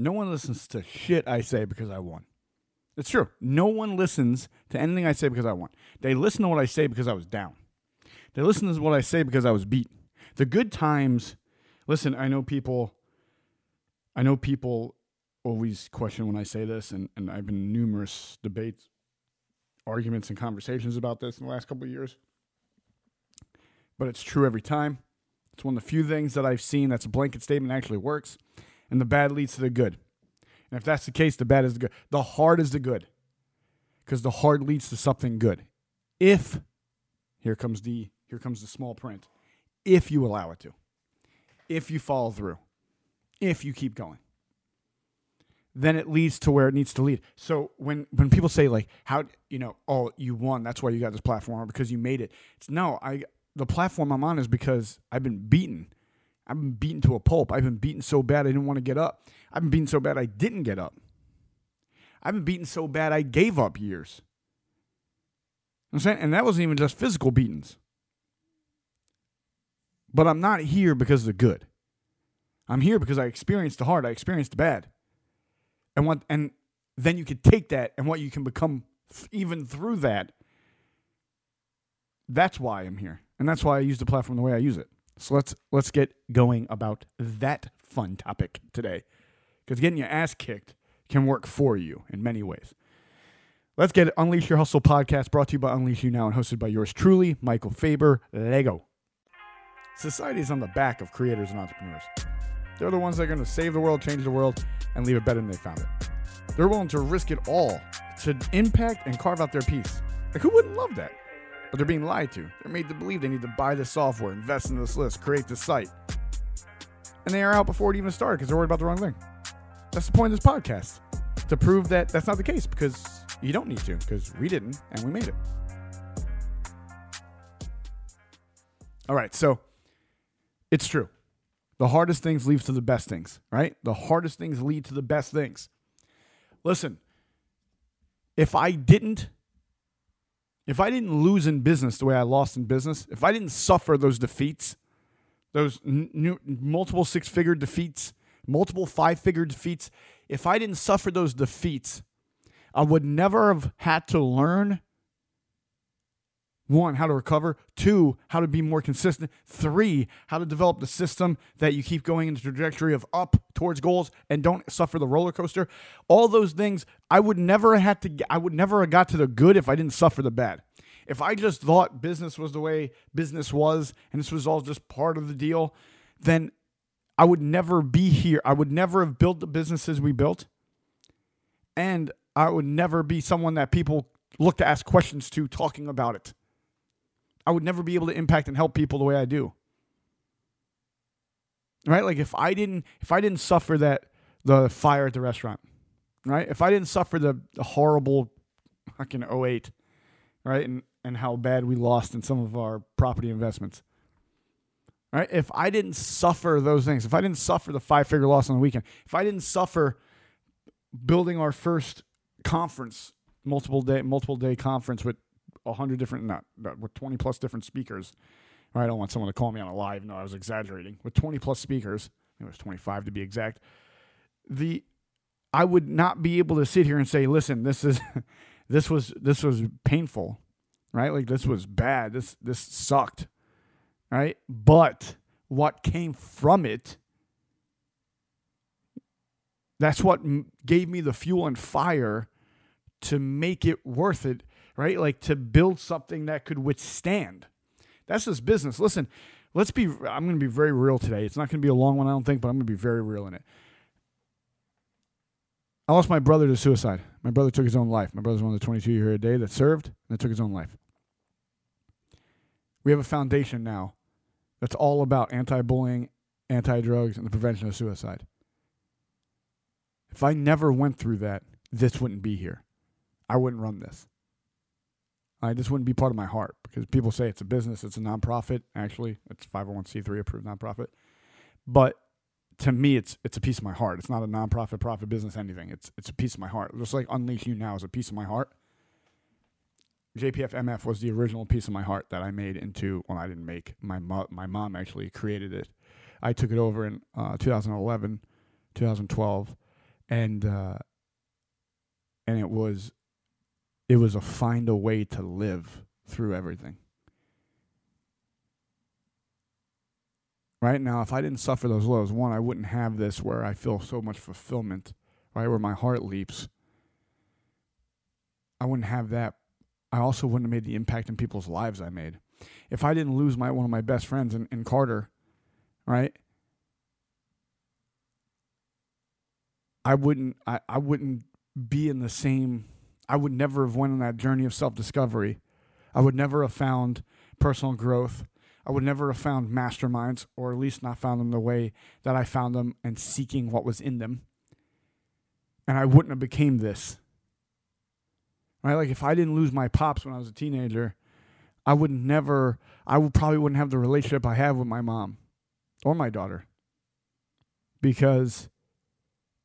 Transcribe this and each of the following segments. No one listens to shit I say because I won. It's true. No one listens to anything I say because I won. They listen to what I say because I was down. They listen to what I say because I was beat. The good times, listen, I know people always question when I say this, and I've been in numerous debates, arguments, and conversations about this in the last couple of years. But it's true every time. It's one of the few things that I've seen that's a blanket statement actually works. And the bad leads to the good. And if that's the case, the bad is the good. The hard is the good. Because the hard leads to something good. If, here comes the small print, if you allow it to. If you follow through. If you keep going. Then it leads to where it needs to lead. So when people say like, how, oh, you won, that's why you got this platform, or because you made it. It's no, the platform I'm on is because I've been beaten. I've been beaten to a pulp. I've been beaten so bad I didn't want to get up. I've been beaten so bad I didn't get up. I've been beaten so bad I gave up years. You know what I'm saying? And that wasn't even just physical beatings. But I'm not here because of the good. I'm here because I experienced the hard. I experienced the bad. And then you can take that and what you can become even through that. That's why I'm here. And that's why I use the platform the way I use it. So let's get going about that fun topic today, because getting your ass kicked can work for you in many ways. Let's get it. Unleash Your Hustle podcast, brought to you by Unleash You Now and hosted by yours truly, Michael Faber. Lego. Society is on the back of creators and entrepreneurs. They're the ones that are going to save the world, change the world, and leave it better than they found it. They're willing to risk it all to impact and carve out their piece. Like, who wouldn't love that? But they're being lied to. They're made to believe they need to buy this software, invest in this list, create this site. And they are out before it even started because they're worried about the wrong thing. That's the point of this podcast, to prove that that's not the case, because you don't need to, because we didn't and we made it. All right, so it's true. The hardest things lead to the best things, right? The hardest things lead to the best things. Listen, if I didn't lose in business the way I lost in business, if I didn't suffer those defeats, those multiple six-figure defeats, multiple five-figure defeats, if I didn't suffer those defeats, I would never have had to learn, one, how to recover, two, how to be more consistent, three, how to develop the system that you keep going in the trajectory of up towards goals and don't suffer the roller coaster. All those things, I would never have got to the good if I didn't suffer the bad. If I just thought business was the way business was and this was all just part of the deal, then I would never be here. I would never have built the businesses we built, and I would never be someone that people look to ask questions to talking about it. I would never be able to impact and help people the way I do. Right? Like if I didn't suffer the fire at the restaurant, right? If I didn't suffer the horrible fucking 2008, right? And how bad we lost in some of our property investments. Right? If I didn't suffer those things, if I didn't suffer the five-figure loss on the weekend, if I didn't suffer building our first conference, multiple day conference with 100 different, with 20 plus different speakers. All right, I don't want someone to call me on a live. No, I was exaggerating. With 20 plus speakers, it was 25 to be exact. I would not be able to sit here and say, "Listen, this was painful, right? Like this was bad. This sucked, right?" But what came from it? That's what gave me the fuel and fire to make it worth it. Right? Like to build something that could withstand. That's this business. Listen, I'm going to be very real today. It's not going to be a long one, I don't think, but I'm going to be very real in it. I lost my brother to suicide. My brother took his own life. My brother's one of the 22 here a day that served and that took his own life. We have a foundation now that's all about anti-bullying, anti-drugs, and the prevention of suicide. If I never went through that, this wouldn't be here. I wouldn't run this. This wouldn't be part of my heart, because people say it's a business, it's a nonprofit. Actually, it's a 501c3 approved nonprofit. But to me, it's a piece of my heart. It's not a nonprofit, profit, business, anything. It's a piece of my heart. Just like Unleash You Now is a piece of my heart. JPFMF was the original piece of my heart that I made into, well, I didn't make. My mom actually created it. I took it over in 2011, 2012, And it was a find a way to live through everything. Right now, if I didn't suffer those lows, one, I wouldn't have this where I feel so much fulfillment, right, where my heart leaps. I wouldn't have that. I also wouldn't have made the impact in people's lives I made. If I didn't lose one of my best friends in Carter, right, I wouldn't be in the same, I would never have went on that journey of self-discovery. I would never have found personal growth. I would never have found masterminds, or at least not found them the way that I found them and seeking what was in them. And I wouldn't have became this. Right? Like if I didn't lose my pops when I was a teenager, I probably wouldn't have the relationship I have with my mom or my daughter, because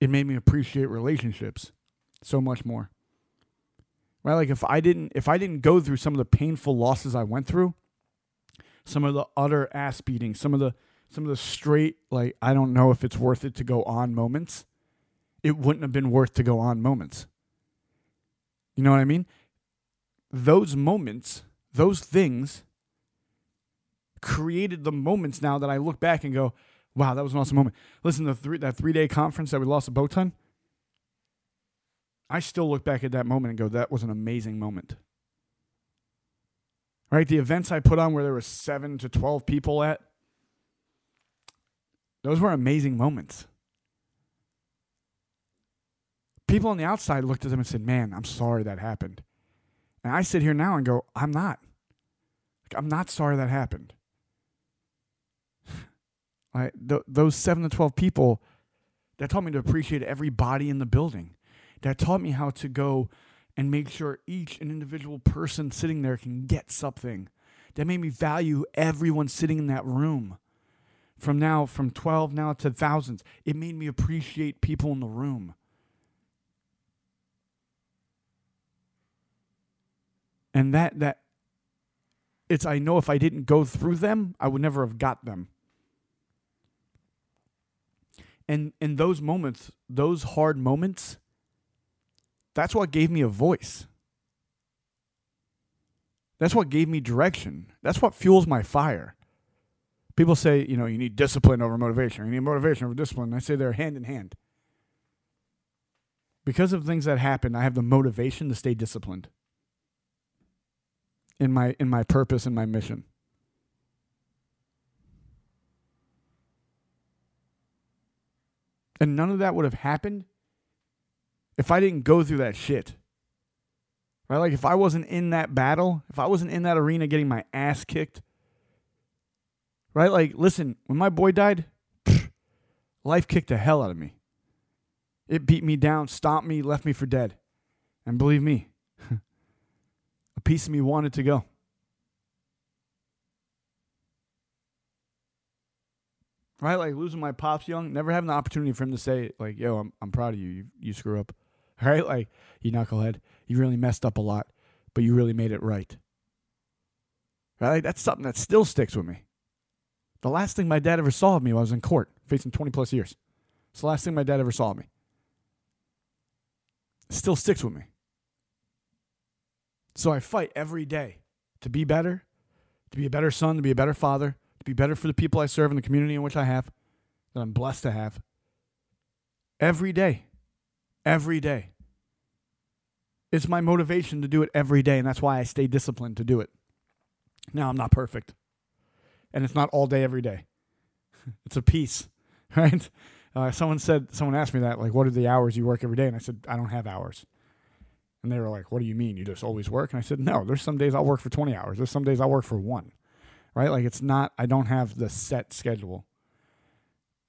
it made me appreciate relationships so much more. Right? Like if I didn't go through some of the painful losses I went through, some of the utter ass beating, some of the straight, like, I don't know if it's worth it to go on moments. It wouldn't have been worth to go on moments. You know what I mean? Those moments, those things created the moments now that I look back and go, wow, that was an awesome moment. Listen, that 3-day conference that we lost a boat ton, I still look back at that moment and go, that was an amazing moment. Right, the events I put on where there were 7 to 12 people at, those were amazing moments. People on the outside looked at them and said, man, I'm sorry that happened. And I sit here now and go, I'm not. Like, I'm not sorry that happened. Right? Those 7 to 12 people, that taught me to appreciate everybody in the building. That taught me how to go and make sure each and individual person sitting there can get something. That made me value everyone sitting in that room. From 12 now to thousands. It made me appreciate people in the room. And I know if I didn't go through them, I would never have got them. And those moments, those hard moments, that's what gave me a voice. That's what gave me direction. That's what fuels my fire. People say, you know, you need discipline over motivation. You need motivation over discipline. And I say they're hand in hand. Because of things that happened, I have the motivation to stay disciplined in my purpose and my mission. And none of that would have happened if I didn't go through that shit. Right? Like if I wasn't in that battle, if I wasn't in that arena getting my ass kicked. Right? Like listen, when my boy died, life kicked the hell out of me. It beat me down, stomped me, left me for dead. And believe me, a piece of me wanted to go. Right? Like losing my pops young, never having the opportunity for him to say like, yo, I'm proud of you. You screw up. All right? Like, you knucklehead. You really messed up a lot, but you really made it right. Right? Like, that's something that still sticks with me. The last thing my dad ever saw of me was in court, facing 20 plus years. It's the last thing my dad ever saw of me. It still sticks with me. So I fight every day to be better, to be a better son, to be a better father, to be better for the people I serve and the community in which I have, that I'm blessed to have. Every day. Every day. It's my motivation to do it every day, and that's why I stay disciplined to do it. Now, I'm not perfect, and it's not all day every day. It's a piece, right? Someone asked me that, like, what are the hours you work every day? And I said, I don't have hours. And they were like, what do you mean? You just always work? And I said, no, there's some days I'll work for 20 hours. There's some days I'll work for 1, right? Like it's not, I don't have the set schedule.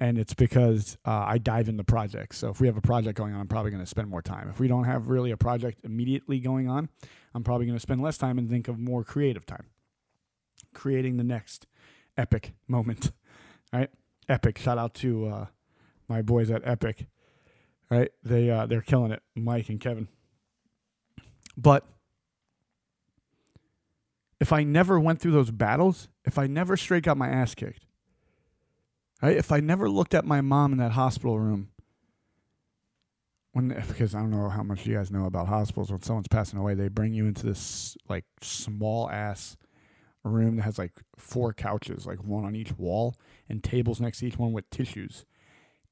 And it's because I dive into projects. So if we have a project going on, I'm probably going to spend more time. If we don't have really a project immediately going on, I'm probably going to spend less time and think of more creative time. Creating the next epic moment, right? Epic, shout out to my boys at Epic, right? They're killing it, Mike and Kevin. But if I never went through those battles, if I never straight got my ass kicked, right? If I never looked at my mom in that hospital room because I don't know how much you guys know about hospitals, when someone's passing away, they bring you into this like small ass room that has like four couches, like one on each wall, and tables next to each one with tissues.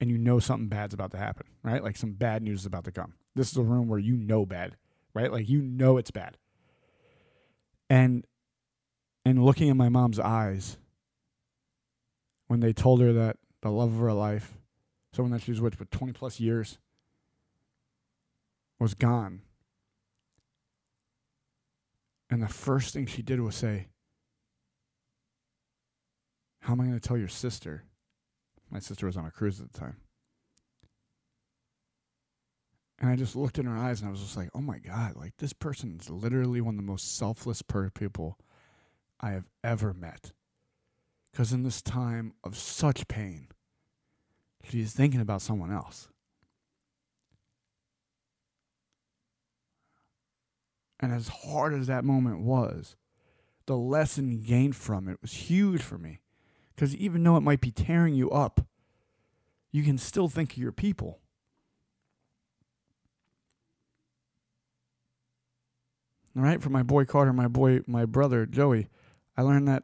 And you know something bad's about to happen, right? Like some bad news is about to come. This is a room where you know bad, right? Like you know it's bad. And looking in my mom's eyes when they told her that the love of her life, someone that she was with for 20 plus years, was gone. And the first thing she did was say, "How am I going to tell your sister?" My sister was on a cruise at the time. And I just looked in her eyes and I was just like, oh my God, like this person is literally one of the most selfless people I have ever met. Because in this time of such pain, she's thinking about someone else. And as hard as that moment was, the lesson gained from it was huge for me. Because even though it might be tearing you up, you can still think of your people. All right, for my boy Carter, my brother Joey, I learned that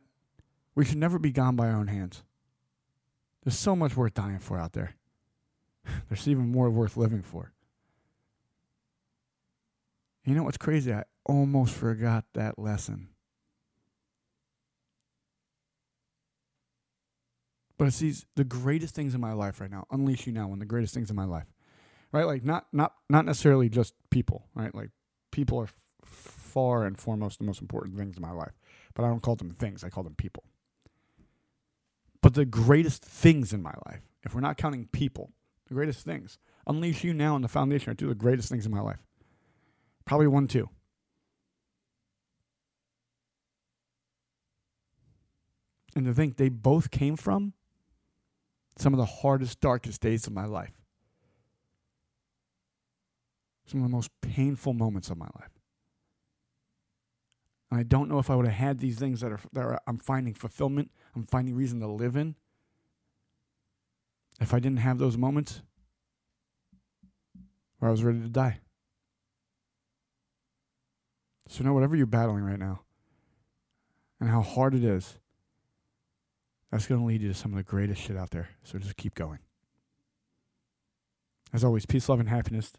we should never be gone by our own hands. There's so much worth dying for out there. There's even more worth living for. You know what's crazy? I almost forgot that lesson. But it's the greatest things in my life right now. Unleash You Now, one of the greatest things in my life. Right? Like not necessarily just people, right? Like people are far and foremost the most important things in my life. But I don't call them things, I call them people. But the greatest things in my life, if we're not counting people, the greatest things. Unleash You Now and the Foundation are two of the greatest things in my life. Probably 1, 2. And to think they both came from some of the hardest, darkest days of my life. Some of the most painful moments of my life. And I don't know if I would have had these things that I'm finding fulfillment, I'm finding reason to live in, if I didn't have those moments where I was ready to die. So now, whatever you're battling right now, and how hard it is, that's going to lead you to some of the greatest shit out there. So just keep going. As always, peace, love, and happiness.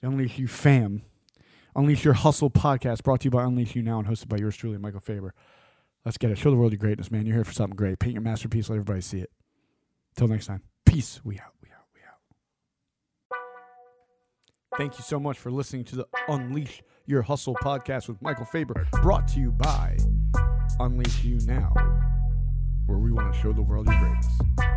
The Unleash You fam. Unleash Your Hustle podcast, brought to you by Unleash You Now and hosted by yours truly, Michael Faber. Let's get it. Show the world your greatness, man. You're here for something great. Paint your masterpiece. Let everybody see it. Till next time. Peace. We out. We out. We out. Thank you so much for listening to the Unleash Your Hustle podcast with Michael Faber, brought to you by Unleash You Now, where we want to show the world your greatness.